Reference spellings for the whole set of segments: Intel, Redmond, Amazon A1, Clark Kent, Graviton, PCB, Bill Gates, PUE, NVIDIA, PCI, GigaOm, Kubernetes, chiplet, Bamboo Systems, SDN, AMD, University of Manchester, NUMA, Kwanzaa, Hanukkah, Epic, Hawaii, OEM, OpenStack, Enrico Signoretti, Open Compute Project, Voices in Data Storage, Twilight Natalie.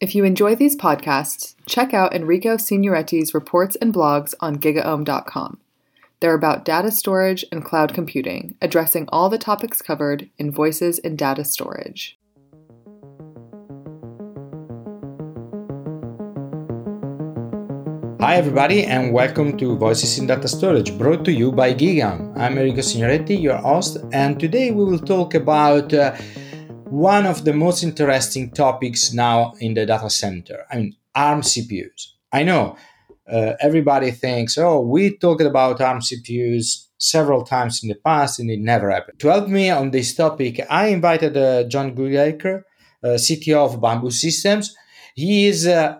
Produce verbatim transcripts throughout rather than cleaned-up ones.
If you enjoy these podcasts, check out Enrico Signoretti's reports and blogs on giga om dot com. They're about data storage and cloud computing, addressing all the topics covered in Voices in Data Storage. Hi everybody, and welcome to Voices in Data Storage, brought to you by GigaOm. I'm Enrico Signoretti, your host, and today we will talk about uh, one of the most interesting topics now in the data center, I mean, ARM C P Us. I know uh, everybody thinks, oh, we talked about ARM C P Us several times in the past and it never happened. To help me on this topic, I invited uh, John Goodacre, uh, C T O of Bamboo Systems. He is, uh,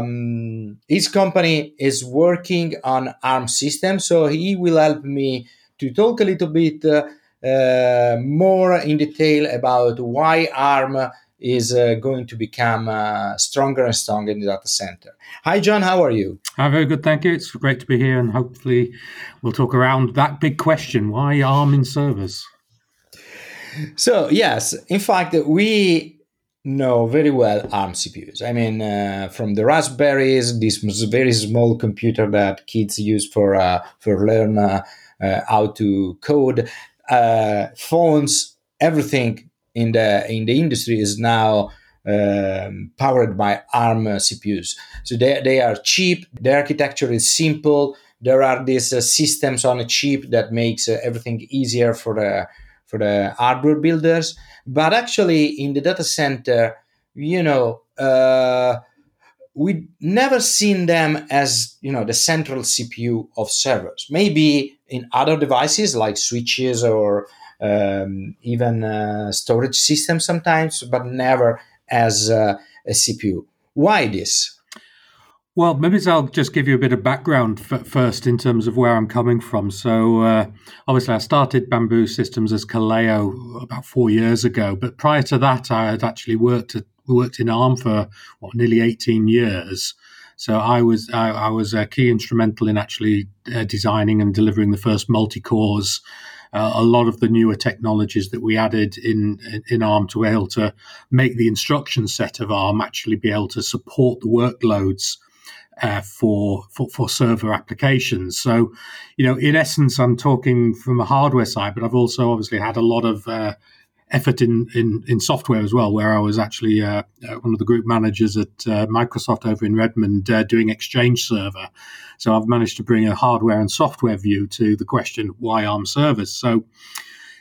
um, his company is working on ARM systems, so he will help me to talk a little bit uh, uh, more in detail about why ARM is uh, going to become uh, stronger and stronger in the data center. Hi, John, how are you? I'm very good, thank you. It's great to be here, and hopefully we'll talk around that big question, why ARM in servers? So, yes, in fact, we... No, very well, ARM C P Us. I mean, uh, from the Raspberries, this very small computer that kids use for uh, for learn uh, uh, how to code, uh, phones, everything in the in the industry is now um, powered by ARM C P Us. So they they are cheap. The architecture is simple. There are these uh, systems on a chip that makes uh, everything easier for the. Uh, for the hardware builders, but actually in the data center, you know, uh, we never seen them as, you know, the central C P U of servers. Maybe in other devices like switches or um, even uh, storage systems sometimes, but never as uh, a C P U. Why this? Well, maybe I'll just give you a bit of background f- first in terms of where I'm coming from. So uh, obviously I started Bamboo Systems as Kaleo about four years ago, but prior to that I had actually worked at, worked in ARM for what, nearly eighteen years. So I was I, I was uh, key instrumental in actually uh, designing and delivering the first multi-cores. Uh, a lot of the newer technologies that we added in, in, in ARM to be able to make the instruction set of ARM actually be able to support the workloads Uh, for, for for server applications. So, you know, in essence, I'm talking from a hardware side, but I've also obviously had a lot of uh, effort in, in, in software as well, where I was actually uh, one of the group managers at uh, Microsoft over in Redmond uh, doing Exchange Server. So I've managed to bring a hardware and software view to the question, why ARM servers? So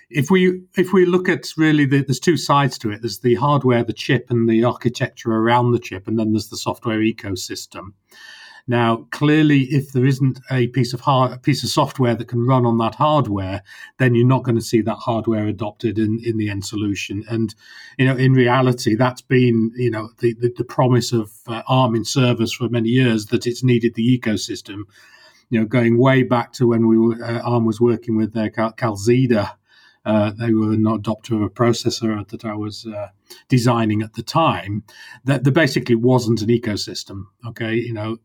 if we if we look at really, the, there's two sides to it. There's the hardware, the chip, and the architecture around the chip, and then there's the software ecosystem. Now, clearly, if there isn't a piece of hard, a piece of software that can run on that hardware, then you're not going to see that hardware adopted in, in the end solution. And, you know, in reality, that's been, you know, the, the, the promise of uh, ARM in servers for many years, that it's needed the ecosystem. You know, going way back to when we were, uh, ARM was working with uh, Calxeda. Uh, they were an adopter of a processor that I was uh, designing at the time. That there basically wasn't an ecosystem. Okay, you know,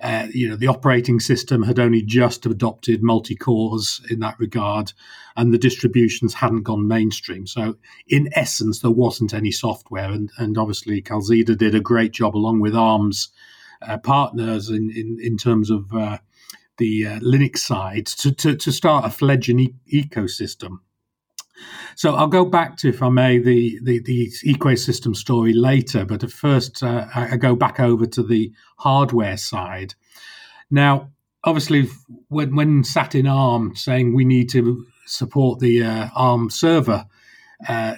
uh, you know, the operating system had only just adopted multi-cores in that regard, and the distributions hadn't gone mainstream. So, in essence, there wasn't any software, and and obviously, Calxeda did a great job along with ARM's uh, partners in, in in terms of uh, the uh, Linux side to, to to start a fledgling e- ecosystem. So I'll go back to, if I may, the, the, the ecosystem story later, but at first uh, I go back over to the hardware side. Now, obviously, when, when sat in ARM saying we need to support the uh, ARM server uh,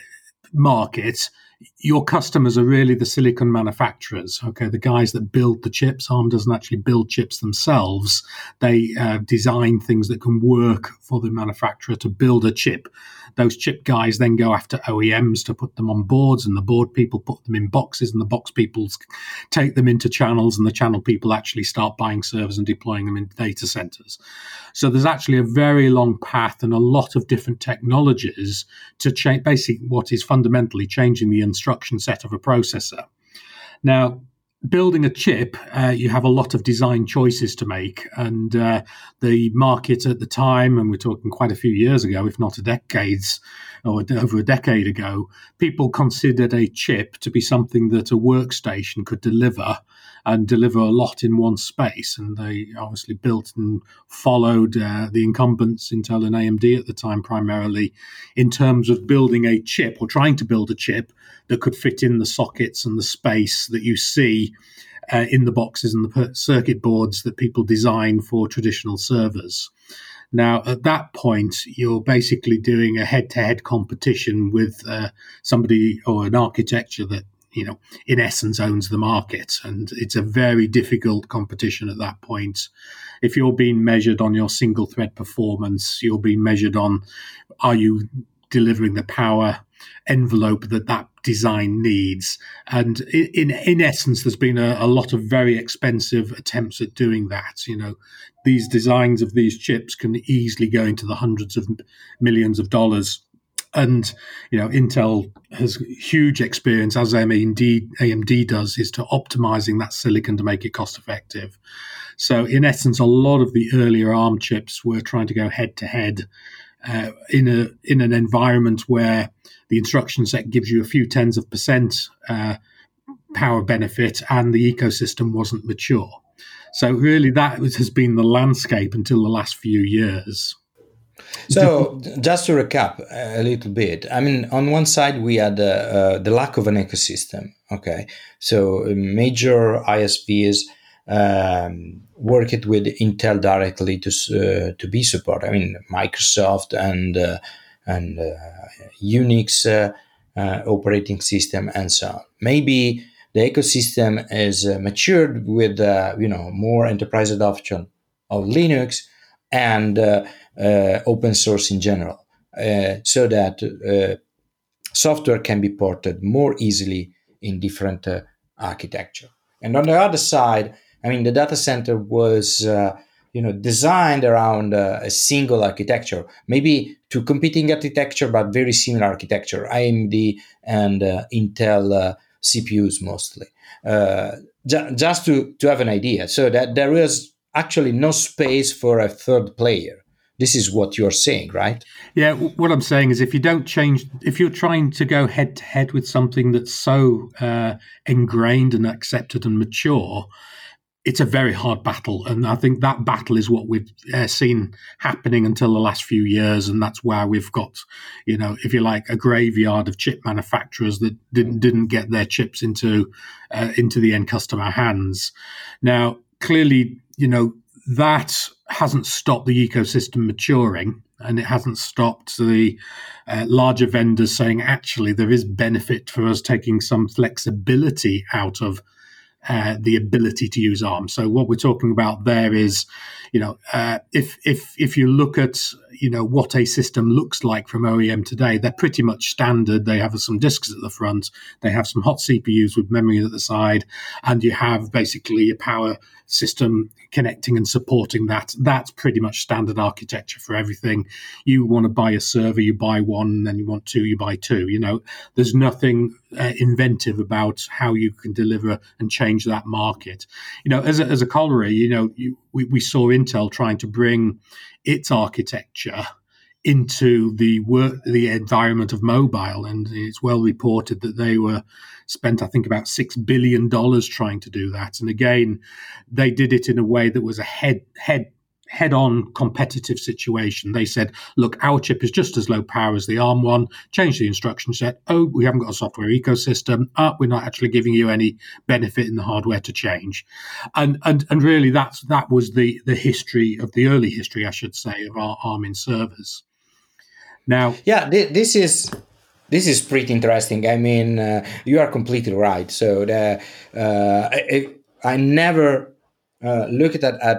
market, your customers are really the silicon manufacturers, okay, the guys that build the chips. ARM doesn't actually build chips themselves. They uh, design things that can work for the manufacturer to build a chip. Those chip guys then go after O E Ms to put them on boards, and the board people put them in boxes, and the box people take them into channels, and the channel people actually start buying servers and deploying them in data centers. So there's actually a very long path and a lot of different technologies to change basically what is fundamentally changing the instruction set of a processor. Now, building a chip, uh, you have a lot of design choices to make. And uh, the market at the time, and we're talking quite a few years ago, if not a decades or over a decade ago, people considered a chip to be something that a workstation could deliver and deliver a lot in one space. And they obviously built and followed uh, the incumbents, Intel and A M D at the time, primarily in terms of building a chip or trying to build a chip that could fit in the sockets and the space that you see uh, in the boxes and the per- circuit boards that people design for traditional servers. Now, at that point, you're basically doing a head-to-head competition with uh, somebody or an architecture that, you know, in essence owns the market. And it's a very difficult competition at that point. If you're being measured on your single thread performance, you're being measured on, are you delivering the power envelope that that design needs? And in in essence, there's been a, a lot of very expensive attempts at doing that. You know, these designs of these chips can easily go into the hundreds of millions of dollars. And, you know, Intel has huge experience, as A M D, A M D does, is to optimizing that silicon to make it cost effective. So in essence, a lot of the earlier ARM chips were trying to go head to head Uh, in a in an environment where the instruction set gives you a few tens of percent uh, power benefit and the ecosystem wasn't mature. So really that was, has been the landscape until the last few years. So just to recap a little bit, I mean, on one side we had uh, uh, the lack of an ecosystem, okay? So major I S Ps Um, work it with Intel directly to uh, to be supported. I mean, Microsoft and uh, and uh, Unix uh, uh, operating system and so on. Maybe the ecosystem is uh, matured with uh, you know more enterprise adoption of Linux and uh, uh, open source in general, uh, so that uh, software can be ported more easily in different uh, architecture. And on the other side, I mean, the data center was, uh, you know, designed around uh, a single architecture, maybe two competing architecture, but very similar architecture, A M D and uh, Intel uh, C P Us mostly, uh, ju- just to, to have an idea. So that there is actually no space for a third player. This is what you're saying, right? Yeah, what I'm saying is if you don't change, if you're trying to go head to head with something that's so uh, ingrained and accepted and mature, it's a very hard battle. And I think that battle is what we've uh, seen happening until the last few years. And that's where we've got, you know, if you like, a graveyard of chip manufacturers that didn't didn't get their chips into uh, into the end customer hands. Now, clearly, you know, that hasn't stopped the ecosystem maturing. And it hasn't stopped the uh, larger vendors saying, actually, there is benefit for us taking some flexibility out of Uh, the ability to use ARM. So what we're talking about there is, you know, uh, if if if you look at, you know, what a system looks like from O E M today, they're pretty much standard. They have some disks at the front, they have some hot C P Us with memory at the side, and you have basically a power system connecting and supporting that. That's pretty much standard architecture for everything. You want to buy a server, you buy one, and then you want two, you buy two. You know, there's nothing uh, inventive about how you can deliver and change that market. You know, as a, as a corollary, you know, you, we, we saw Intel trying to bring its architecture into the work, the environment of mobile, and it's well reported that they were spent, I think, about six billion dollars trying to do that. And again, they did it in a way that was a head head. head-on competitive situation. They said, look, our chip is just as low power as the ARM one. Change the instruction set. Oh, we haven't got a software ecosystem. Ah, oh, we're not actually giving you any benefit in the hardware to change. And and and really, that's that was the the history of the early history, I should say, of our ARM in servers. Now, yeah, th- this is this is pretty interesting. I mean, uh, you are completely right. So the uh, I, I never uh, looked at at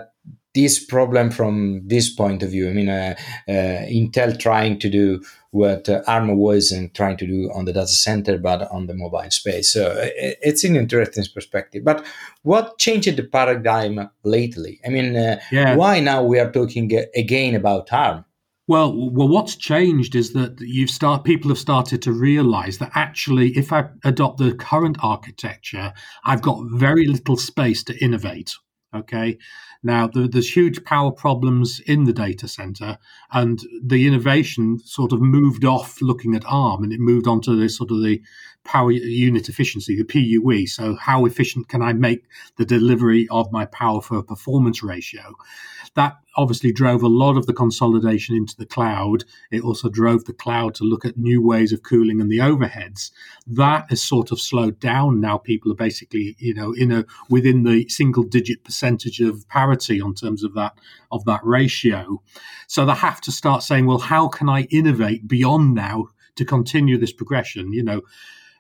this problem from this point of view. I mean, uh, uh, Intel trying to do what uh, ARM was and trying to do on the data center, but on the mobile space. So it, it's an interesting perspective. But what changed the paradigm lately? I mean, uh, yeah. Why now we are talking again about ARM? Well, well, what's changed is that you've start people have started to realize that actually, if I adopt the current architecture, I've got very little space to innovate. Okay, now the, there's huge power problems in the data center, and the innovation sort of moved off looking at ARM, and it moved on to the sort of the power unit efficiency, the P U E. So how efficient can I make the delivery of my power for a performance ratio? That obviously drove a lot of the consolidation into the cloud. It also drove the cloud to look at new ways of cooling and the overheads. That has sort of slowed down now. People are basically, you know, in a within the single digit percentage of parity on terms of that of that ratio. So they have to start saying, well, how can I innovate beyond now to continue this progression? You know,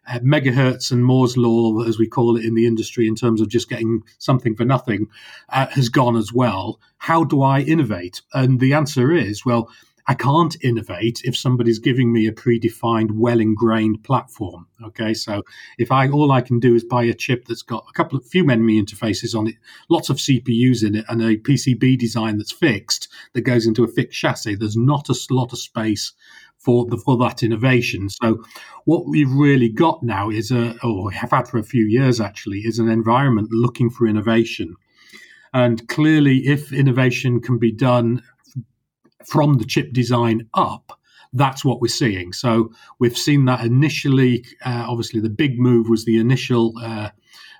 Uh, megahertz and Moore's law, as we call it in the industry, in terms of just getting something for nothing, uh, has gone as well. How do I innovate? And the answer is, well, I can't innovate if somebody's giving me a predefined, well-ingrained platform. Okay, so if I all I can do is buy a chip that's got a couple of few memory interfaces on it, lots of C P Us in it, and a P C B design that's fixed, that goes into a fixed chassis, there's not a lot of space for the, for that innovation. So what we've really got now is, a, or have had for a few years actually, is an environment looking for innovation. And clearly, if innovation can be done from the chip design up, that's what we're seeing. So we've seen that initially, uh, obviously the big move was the initial uh,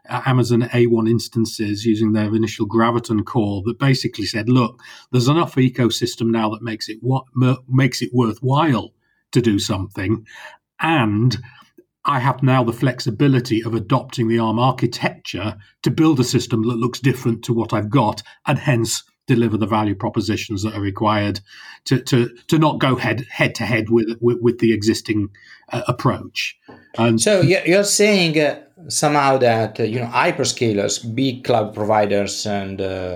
Amazon A one instances using their initial Graviton core that basically said, look, there's enough ecosystem now that makes it what makes it worthwhile to do something, and I have now the flexibility of adopting the ARM architecture to build a system that looks different to what I've got, and hence deliver the value propositions that are required to to, to not go head head to head with with, with the existing uh, approach. And so you're saying uh, somehow that uh, you know hyperscalers, big cloud providers, and uh,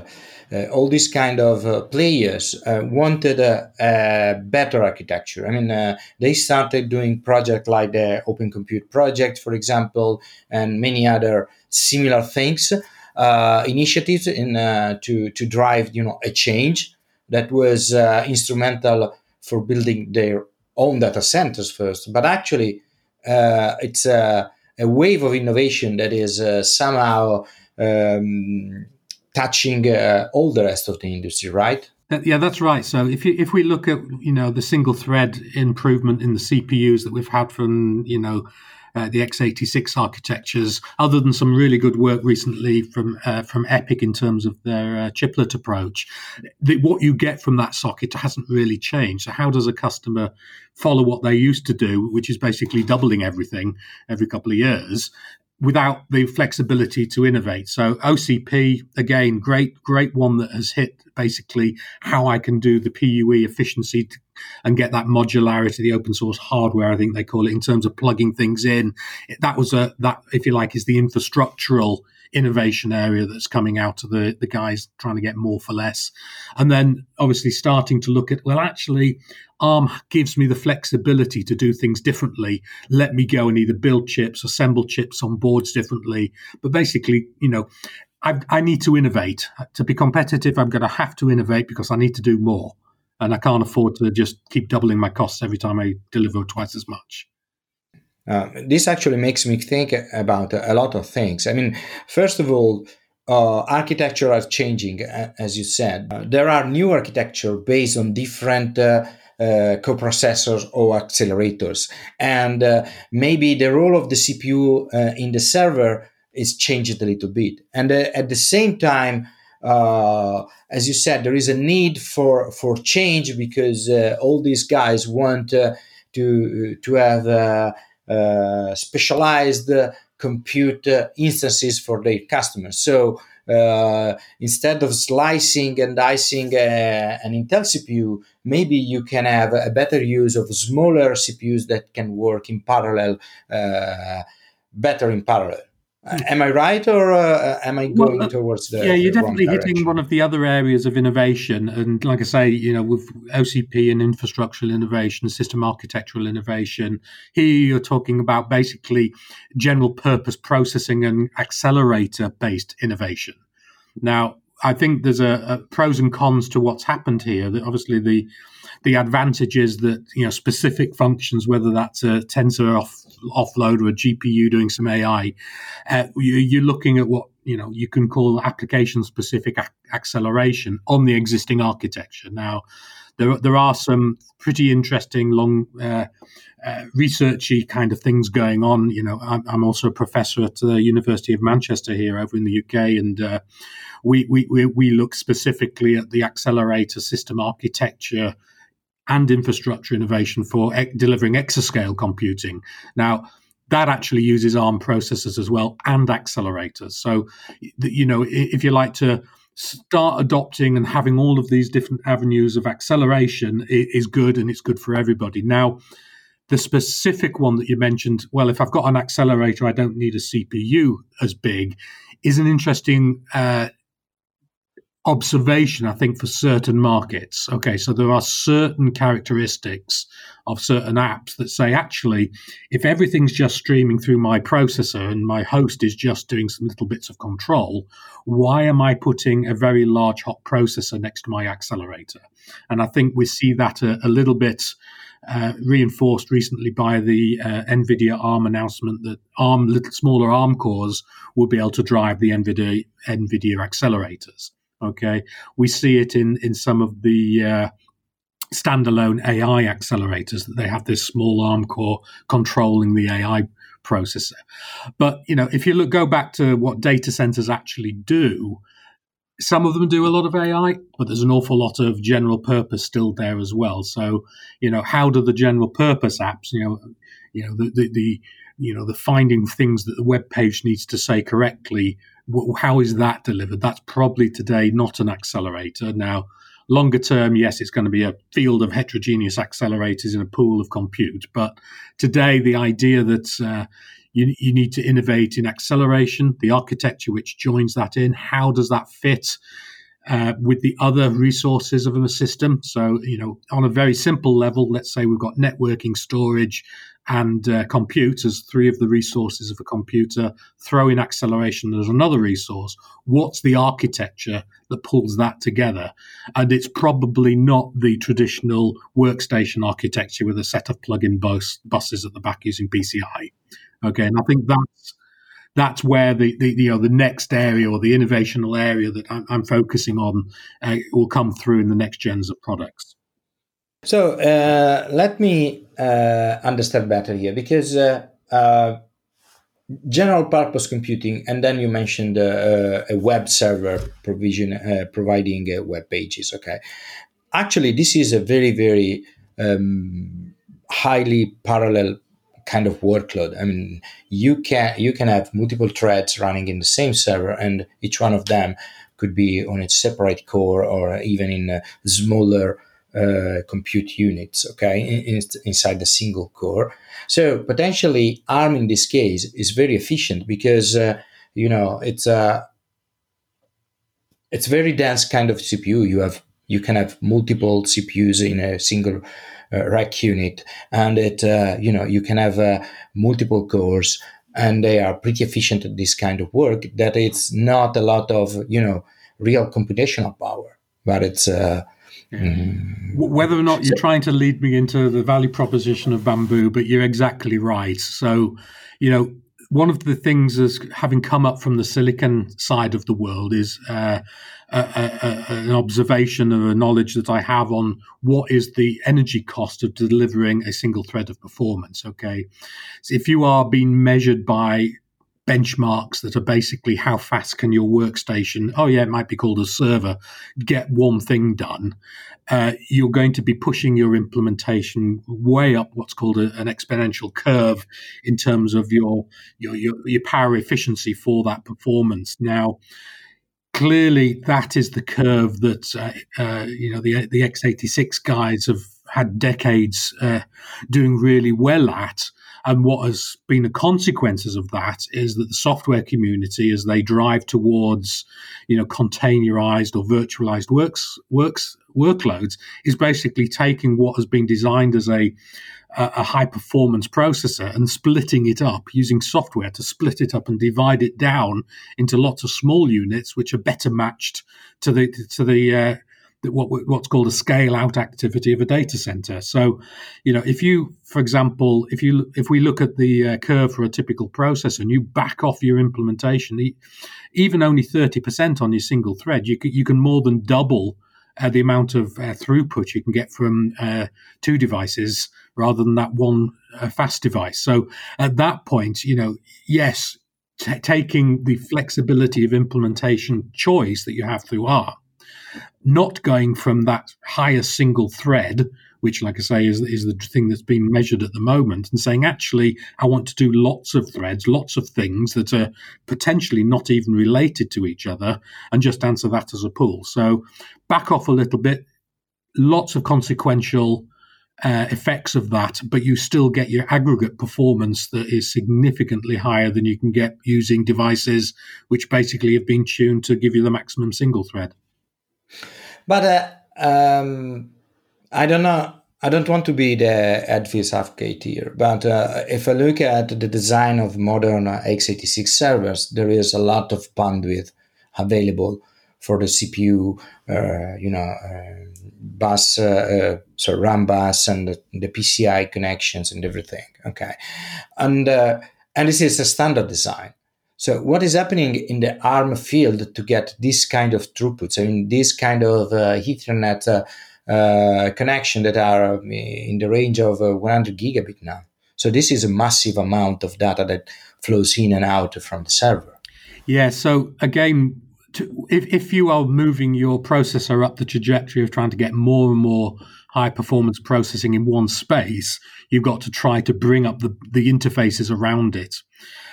uh, all these kind of uh, players uh, wanted a, a better architecture. I mean, uh, they started doing projects like the Open Compute Project, for example, and many other similar things. Uh, initiatives in uh, to to drive you know a change that was uh, instrumental for building their own data centers first, but actually uh, it's a, a wave of innovation that is uh, somehow um, touching uh, all the rest of the industry, right? Yeah, that's right. So if you, if we look at you know the single thread improvement in the C P Us that we've had from you know. Uh, the x eighty-six architectures, other than some really good work recently from uh, from Epic in terms of their uh, chiplet approach, the, what you get from that socket hasn't really changed. So how does a customer follow what they used to do, which is basically doubling everything every couple of years, without the flexibility to innovate? So O C P, again, great, great one that has hit basically how I can do the P U E efficiency to, and get that modularity, the open source hardware, I think they call it, in terms of plugging things in. That was a, that, if you like, is the infrastructural innovation area that's coming out of the, the guys trying to get more for less. And then obviously starting to look at, well, actually, ARM gives me the flexibility to do things differently. Let me go and either build chips, assemble chips on boards differently. But basically, you know, I, I need to innovate. To be competitive, I'm going to have to innovate because I need to do more. And I can't afford to just keep doubling my costs every time I deliver twice as much. Uh, this actually makes me think about a lot of things. I mean, first of all, uh, architecture are changing, as you said. Uh, there are new architecture based on different uh, uh, coprocessors or accelerators. And uh, maybe the role of the C P U uh, in the server is changed a little bit. And uh, at the same time, Uh, as you said, there is a need for, for change because uh, all these guys want uh, to to have uh, uh, specialized uh, compute uh, instances for their customers. So uh, instead of slicing and dicing uh, an Intel C P U, maybe you can have a better use of smaller C P Us that can work in parallel, uh, better in parallel. Uh, am I right, or uh, am I going well, uh, towards the Yeah, you're the definitely wrong hitting one of the other areas of innovation. And like I say, you know, with O C P and infrastructural innovation, system architectural innovation, here you're talking about basically general purpose processing and accelerator-based innovation. Now, I think there's a, a pros and cons to what's happened here. That obviously the the advantages that, you know, specific functions, whether that's a tensor off, offload or a G P U doing some A I, uh, you, you're looking at what, you know, you can call application specific ac- acceleration on the existing architecture. Now, there there are some pretty interesting long uh, uh, researchy kind of things going on. You know, I'm, I'm also a professor at the University of Manchester here over in the U K, and uh, we, we we we look specifically at the accelerator system architecture and infrastructure innovation for e- delivering exascale computing. Now, that actually uses ARM processors as well and accelerators. So, you know, if you like to start adopting and having all of these different avenues of acceleration, it is good, and it's good for everybody. Now, the specific one that you mentioned, well, if I've got an accelerator, I don't need a C P U as big, is an interesting uh, observation, I think, for certain markets. Okay, so there are certain characteristics of certain apps that say, actually, if everything's just streaming through my processor and my host is just doing some little bits of control, why am I putting a very large hot processor next to my accelerator? And I think we see that a, a little bit uh, reinforced recently by the uh, NVIDIA ARM announcement that ARM, little smaller ARM cores will be able to drive the NVIDIA, NVIDIA accelerators. Okay, we see it in, in some of the uh, standalone A I accelerators that they have this small ARM core controlling the A I processor. But, you know, if you look, go back to what data centers actually do, some of them do a lot of A I, but there's an awful lot of general purpose still there as well. So, you know, how do the general purpose apps, you know, you know the the, the you know the finding things that the web page needs to say correctly, how is that delivered? That's probably today not an accelerator. Now, longer term, yes, it's going to be a field of heterogeneous accelerators in a pool of compute. But today, the idea that uh, you, you need to innovate in acceleration, the architecture which joins that in, how does that fit uh, with the other resources of a system? So, you know, on a very simple level, let's say we've got networking, storage, and uh, compute as three of the resources of a computer, throw in acceleration as another resource. What's the architecture that pulls that together? And it's probably not the traditional workstation architecture with a set of plug-in bus- buses at the back using P C I. Okay, and I think that's that's where the, the you know the next area or the innovational area that I'm, I'm focusing on uh, will come through in the next gens of products. So uh, let me uh, understand better here, because uh, uh, general purpose computing, and then you mentioned uh, a web server provision uh, providing uh, web pages. Okay, actually, this is a very very um, highly parallel kind of workload. I mean, you can you can have multiple threads running in the same server, and each one of them could be on its separate core or even in a smaller Uh, compute units, okay, in, in, inside the single core. So potentially ARM in this case is very efficient because, uh, you know, it's a it's very dense kind of C P U. You have you can have multiple C P Us in a single uh, rack unit, and it uh, you know you can have uh, multiple cores, and they are pretty efficient at this kind of work. That it's not a lot of you know real computational power, but it's. Uh, Mm-hmm. Whether or not you're trying to lead me into the value proposition of Bamboo, but you're exactly right. So, you know, one of the things as having come up from the silicon side of the world is uh, a, a, a, an observation or a knowledge that I have on what is the energy cost of delivering a single thread of performance. Okay, so if you are being measured by benchmarks that are basically how fast can your workstation, oh yeah, it might be called a server, get one thing done, uh, you're going to be pushing your implementation way up what's called a, an exponential curve in terms of your, your your your power efficiency for that performance. Now, clearly that is the curve that uh, uh, you know the the x eighty-six guys have had decades uh, doing really well at. And what has been the consequences of that is that the software community, as they drive towards, you know, containerized or virtualized works, works workloads is basically taking what has been designed as a, a high-performance processor and splitting it up, using software to split it up and divide it down into lots of small units, which are better matched to the to the uh, what what's called a scale-out activity of a data center. So, you know, if you, for example, if you if we look at the uh, curve for a typical processor and you back off your implementation, even only thirty percent on your single thread, you can, you can more than double uh, the amount of uh, throughput you can get from uh, two devices rather than that one uh, fast device. So at that point, you know, yes, t- taking the flexibility of implementation choice that you have through ARM, not going from that higher single thread, which, like I say, is, is the thing that's being measured at the moment, and saying, actually, I want to do lots of threads, lots of things that are potentially not even related to each other, and just answer that as a pool. So back off a little bit, lots of consequential uh, effects of that, but you still get your aggregate performance that is significantly higher than you can get using devices which basically have been tuned to give you the maximum single thread. But uh, um, I don't know. I don't want to be the advice advocate here. But uh, if I look at the design of modern x eighty-six servers, there is a lot of bandwidth available for the C P U, uh, you know, uh, bus, uh, uh, so RAM bus, and the, the P C I connections and everything. Okay, and uh, and this is a standard design. So what is happening in the ARM field to get this kind of throughput, so in this kind of uh, Ethernet uh, uh, connection that are in the range of uh, one hundred gigabit now? So this is a massive amount of data that flows in and out from the server. Yeah, so again, to, if, if you are moving your processor up the trajectory of trying to get more and more high-performance processing in one space, you've got to try to bring up the, the interfaces around it.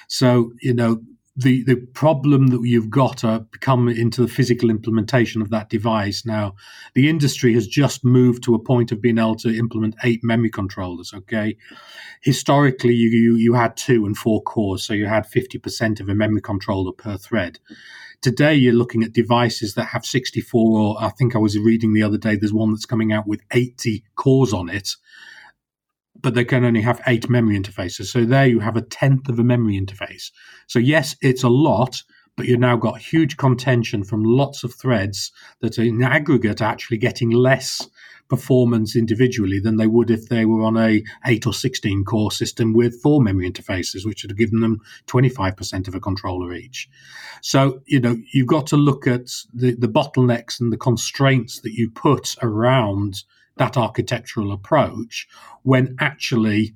So, you know, The the problem that you've got to come into the physical implementation of that device. Now, the industry has just moved to a point of being able to implement eight memory controllers, okay? Historically, you you, you had two and four cores, so you had fifty percent of a memory controller per thread. Today, you're looking at devices that have sixty-four, or I think I was reading the other day, there's one that's coming out with eighty cores on it, but they can only have eight memory interfaces. So there you have a tenth of a memory interface. So yes, it's a lot, but you've now got huge contention from lots of threads that are in aggregate are actually getting less performance individually than they would if they were on a eight or sixteen core system with four memory interfaces, which would have given them twenty-five percent of a controller each. So, you know, you've got to look at the, the bottlenecks and the constraints that you put around that architectural approach, when actually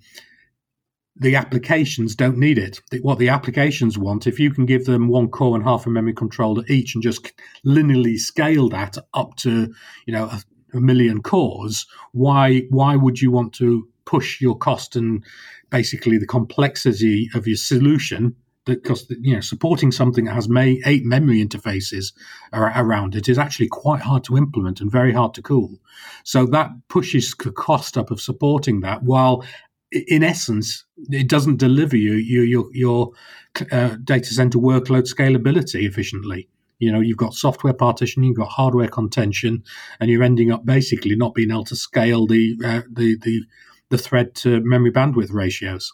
the applications don't need it. What the applications want, if you can give them one core and half a memory controller each and just linearly scale that up to, you know, a, a million cores, why why would you want to push your cost and basically the complexity of your solution? Because, you know, supporting something that has may, eight memory interfaces ar- around it is actually quite hard to implement and very hard to cool. So that pushes the cost up of supporting that, while in essence it doesn't deliver you your your, your uh, data center workload scalability efficiently. You know, you've got software partitioning, you've got hardware contention, and you're ending up basically not being able to scale the uh, the, the the thread to memory bandwidth ratios.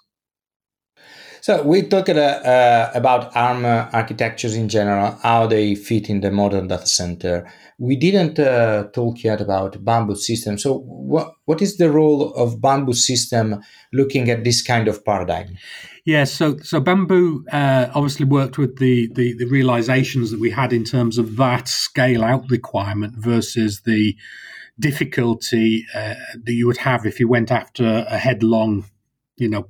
So we talked uh, uh, about ARM architectures in general, how they fit in the modern data center. We didn't uh, talk yet about Bamboo Systems. So what what is the role of Bamboo System looking at this kind of paradigm? Yeah, so so Bamboo uh, obviously worked with the, the, the realizations that we had in terms of that scale-out requirement versus the difficulty uh, that you would have if you went after a headlong, you know,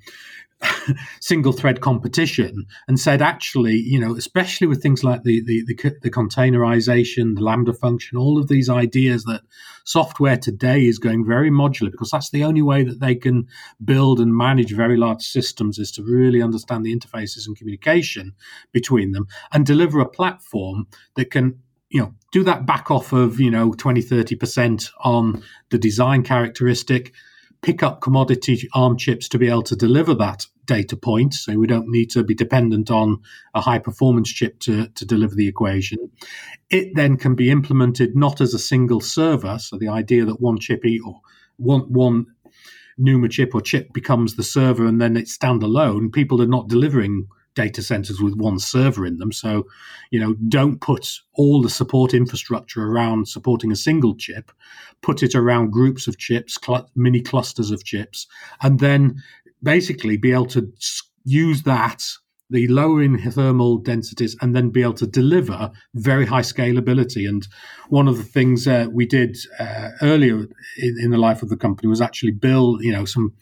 single thread competition, and said, actually, you know, especially with things like the, the the the containerization, the Lambda function, all of these ideas that software today is going very modular, because that's the only way that they can build and manage very large systems, is to really understand the interfaces and communication between them and deliver a platform that can, you know, do that back off of, you know, twenty, thirty percent on the design characteristic, pick up commodity ARM chips to be able to deliver that data point. So we don't need to be dependent on a high-performance chip to, to deliver the equation. It then can be implemented not as a single server. So the idea that one chip or one one NUMA chip or chip becomes the server and then it's standalone, people are not delivering data centers with one server in them. So, you know, don't put all the support infrastructure around supporting a single chip, put it around groups of chips, cl- mini clusters of chips, and then basically be able to use that, the lower in thermal densities, and then be able to deliver very high scalability. And one of the things uh, we did uh, earlier in, in the life of the company was actually build, you know, some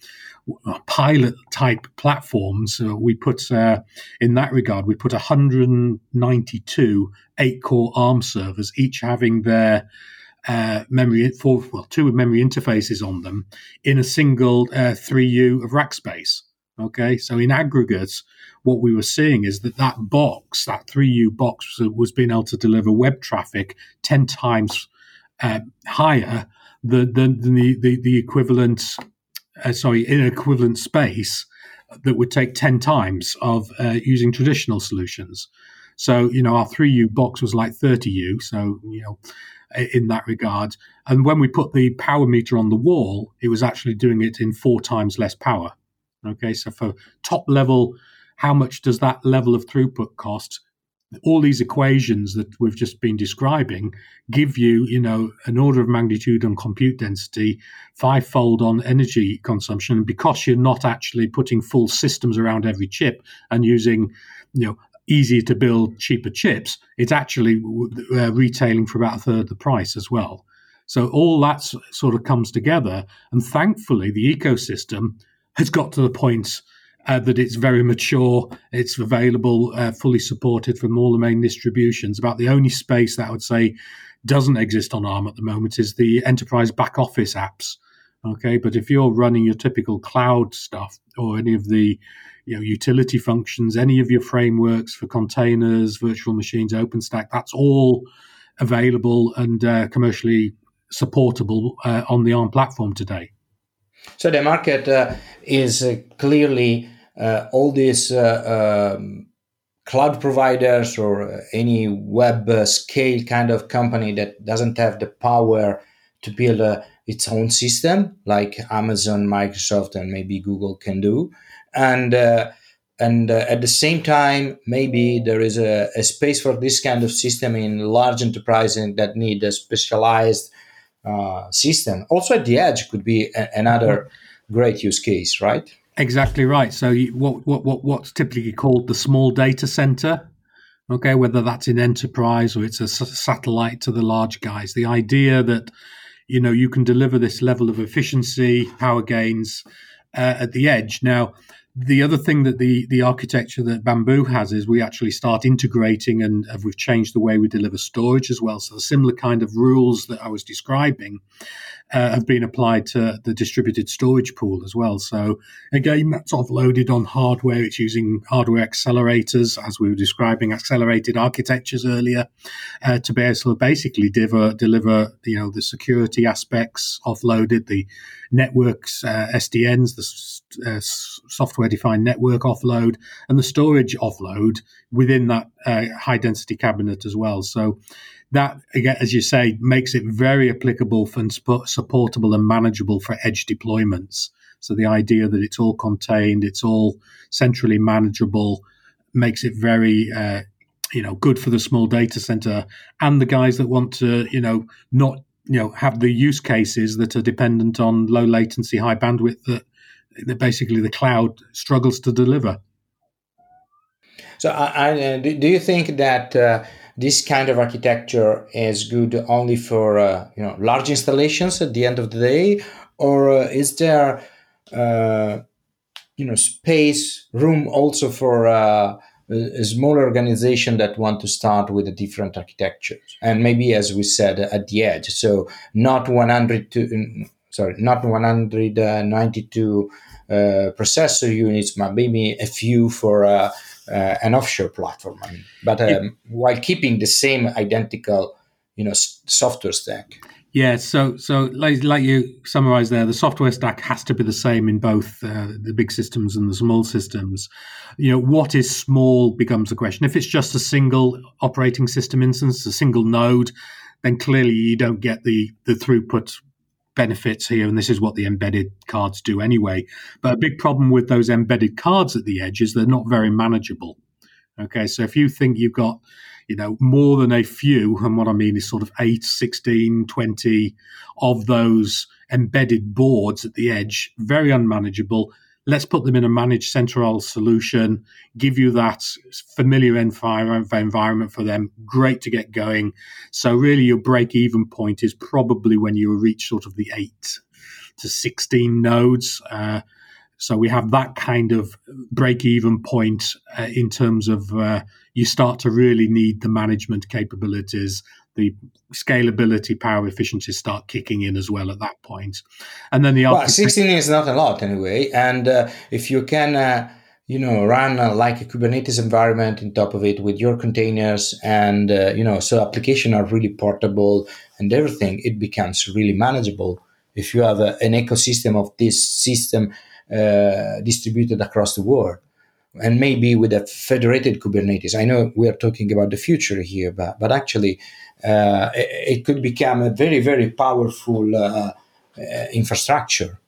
pilot type platforms. Uh, we put uh, in that regard, we put one hundred ninety-two eight core ARM servers, each having their uh, memory four, well, two memory interfaces on them in a single uh, three U of rack space. Okay, so in aggregate, what we were seeing is that that box, that three U box, was being able to deliver web traffic ten times uh, higher than, than the, the the equivalent. Uh, sorry, in an equivalent space that would take ten times of uh, using traditional solutions. So, you know, our three U box was like thirty U, so, you know, in that regard. And when we put the power meter on the wall, it was actually doing it in four times less power. Okay, so for top level, how much does that level of throughput cost? All these equations that we've just been describing give you, you know, an order of magnitude on compute density, fivefold on energy consumption, because you're not actually putting full systems around every chip and using, you know, easier to build, cheaper chips. It's actually uh, retailing for about a third the price as well. So all that sort of comes together. And thankfully, the ecosystem has got to the point Uh, that it's very mature, it's available, uh, fully supported from all the main distributions. About the only space that I would say doesn't exist on ARM at the moment is the enterprise back office apps. Okay, but if you're running your typical cloud stuff or any of the, you know, utility functions, any of your frameworks for containers, virtual machines, OpenStack, that's all available and uh, commercially supportable uh, on the ARM platform today. So the market uh, is uh, clearly Uh, all these uh, um, cloud providers or any web uh, scale kind of company that doesn't have the power to build uh, its own system, like Amazon, Microsoft, and maybe Google can do. And uh, and uh, at the same time, maybe there is a, a space for this kind of system in large enterprises that need a specialized uh, system. Also at the edge could be a- another great use case, right? Exactly right. So you, what, what what what's typically called the small data center, okay, whether that's in enterprise or it's a s- satellite to the large guys, the idea that, you know, you can deliver this level of efficiency, power gains uh, at the edge. Now, the other thing that the, the architecture that Bamboo has is we actually start integrating and uh, we've changed the way we deliver storage as well. So the similar kind of rules that I was describing uh, have been applied to the distributed storage pool as well. So again, that's offloaded on hardware. It's using hardware accelerators, as we were describing, accelerated architectures earlier, uh, to be able to basically deliver, deliver, you know, the security aspects offloaded, the networks, uh, S D Ns, the Uh, software-defined network offload, and the storage offload within that uh, high-density cabinet as well. So that, again, as you say, makes it very applicable for and support- supportable and manageable for edge deployments. So the idea that it's all contained, it's all centrally manageable, makes it very uh, you know, good for the small data center and the guys that want to, you know, not, you know, have the use cases that are dependent on low latency, high bandwidth that that basically the cloud struggles to deliver. So I, I, do you think that uh, this kind of architecture is good only for uh, you know, large installations at the end of the day, or uh, is there uh, you know, space, room also for uh, a smaller organization that want to start with a different architecture? And maybe, as we said, at the edge, so not one hundred to... Sorry, not one hundred ninety-two uh, processor units, but maybe a few for uh, uh, an offshore platform. I mean, but um, it, while keeping the same identical, you know, s- software stack. Yeah, so so like, like you summarised there, the software stack has to be the same in both uh, the big systems and the small systems. You know, what is small becomes the question. If it's just a single operating system instance, a single node, then clearly you don't get the the throughput benefits here, and this is what the embedded cards do anyway. But a big problem with those embedded cards at the edge is they're not very manageable. Okay, so if you think you've got, you know, more than a few, and what I mean is sort of eight, sixteen, twenty of those embedded boards at the edge, very unmanageable. Let's put them in a managed central solution, give you that familiar environment for them. Great to get going. So really your break-even point is probably when you reach sort of the eight to sixteen nodes. Uh, so we have that kind of break-even point uh, in terms of uh, you start to really need the management capabilities. The scalability, power efficiencies start kicking in as well at that point. And then the well, architect- sixteen is not a lot anyway. And uh, if you can, uh, you know, run uh, like a Kubernetes environment on top of it with your containers and, uh, you know, so applications are really portable and everything, it becomes really manageable. If you have a, an ecosystem of this system uh, distributed across the world, and maybe with a federated Kubernetes. I know we are talking about the future here, but, but actually, Uh, it, it could become a very, very powerful uh, uh, infrastructure.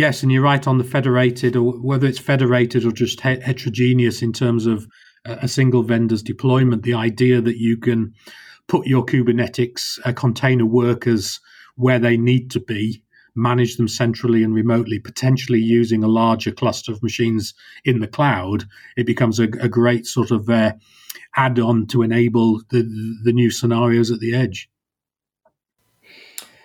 Yes, and you're right on the federated, or whether it's federated or just he- heterogeneous in terms of a single vendor's deployment, the idea that you can put your Kubernetes uh, container workers where they need to be, manage them centrally and remotely, potentially using a larger cluster of machines in the cloud, it becomes a, a great sort of uh, add-on to enable the, the new scenarios at the edge.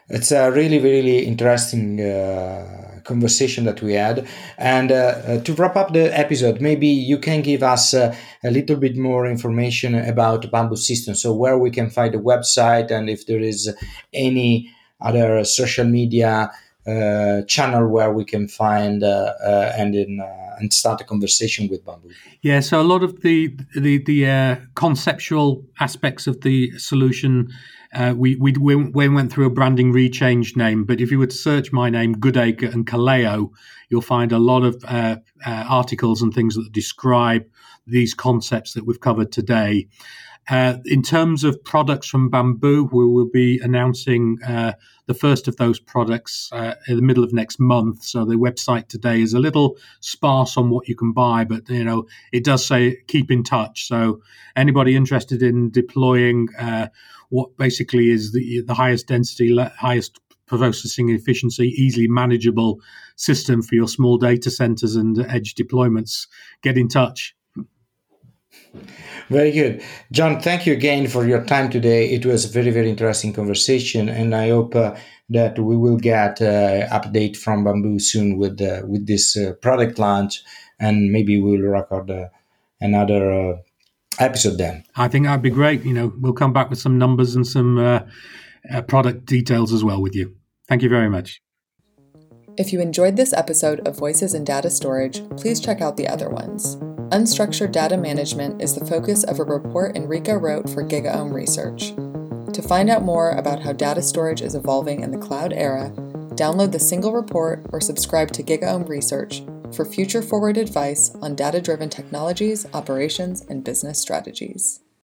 It's a really, really interesting uh, conversation that we had. And uh, to wrap up the episode, maybe you can give us uh, a little bit more information about Bamboo Systems, so where we can find the website and if there is any other social media uh, channel where we can find uh, uh, and in, uh, and start a conversation with Bamboo. Yeah, so a lot of the the, the uh, conceptual aspects of the solution, uh, we, we we went through a branding rechange name, but if you were to search my name, Goodacre and Kaleo, you'll find a lot of uh, uh, articles and things that describe these concepts that we've covered today. Uh, in terms of products from Bamboo, we will be announcing uh, the first of those products uh, in the middle of next month. So the website today is a little sparse on what you can buy, but you know it does say keep in touch. So anybody interested in deploying uh, what basically is the, the highest density, highest processing efficiency, easily manageable system for your small data centers and edge deployments, get in touch. Very good. John, thank you again for your time today. It was a very, very interesting conversation, and I hope uh, that we will get an uh, update from Bamboo soon with uh, with this uh, product launch, and maybe we'll record uh, another uh, episode then. I think that'd be great. You know, we'll come back with some numbers and some uh, uh, product details as well with you. Thank you very much. If you enjoyed this episode of Voices in Data Storage, please check out the other ones. Unstructured data management is the focus of a report Enrico wrote for GigaOm Research. To find out more about how data storage is evolving in the cloud era, download the single report or subscribe to GigaOm Research for future forward advice on data-driven technologies, operations, and business strategies.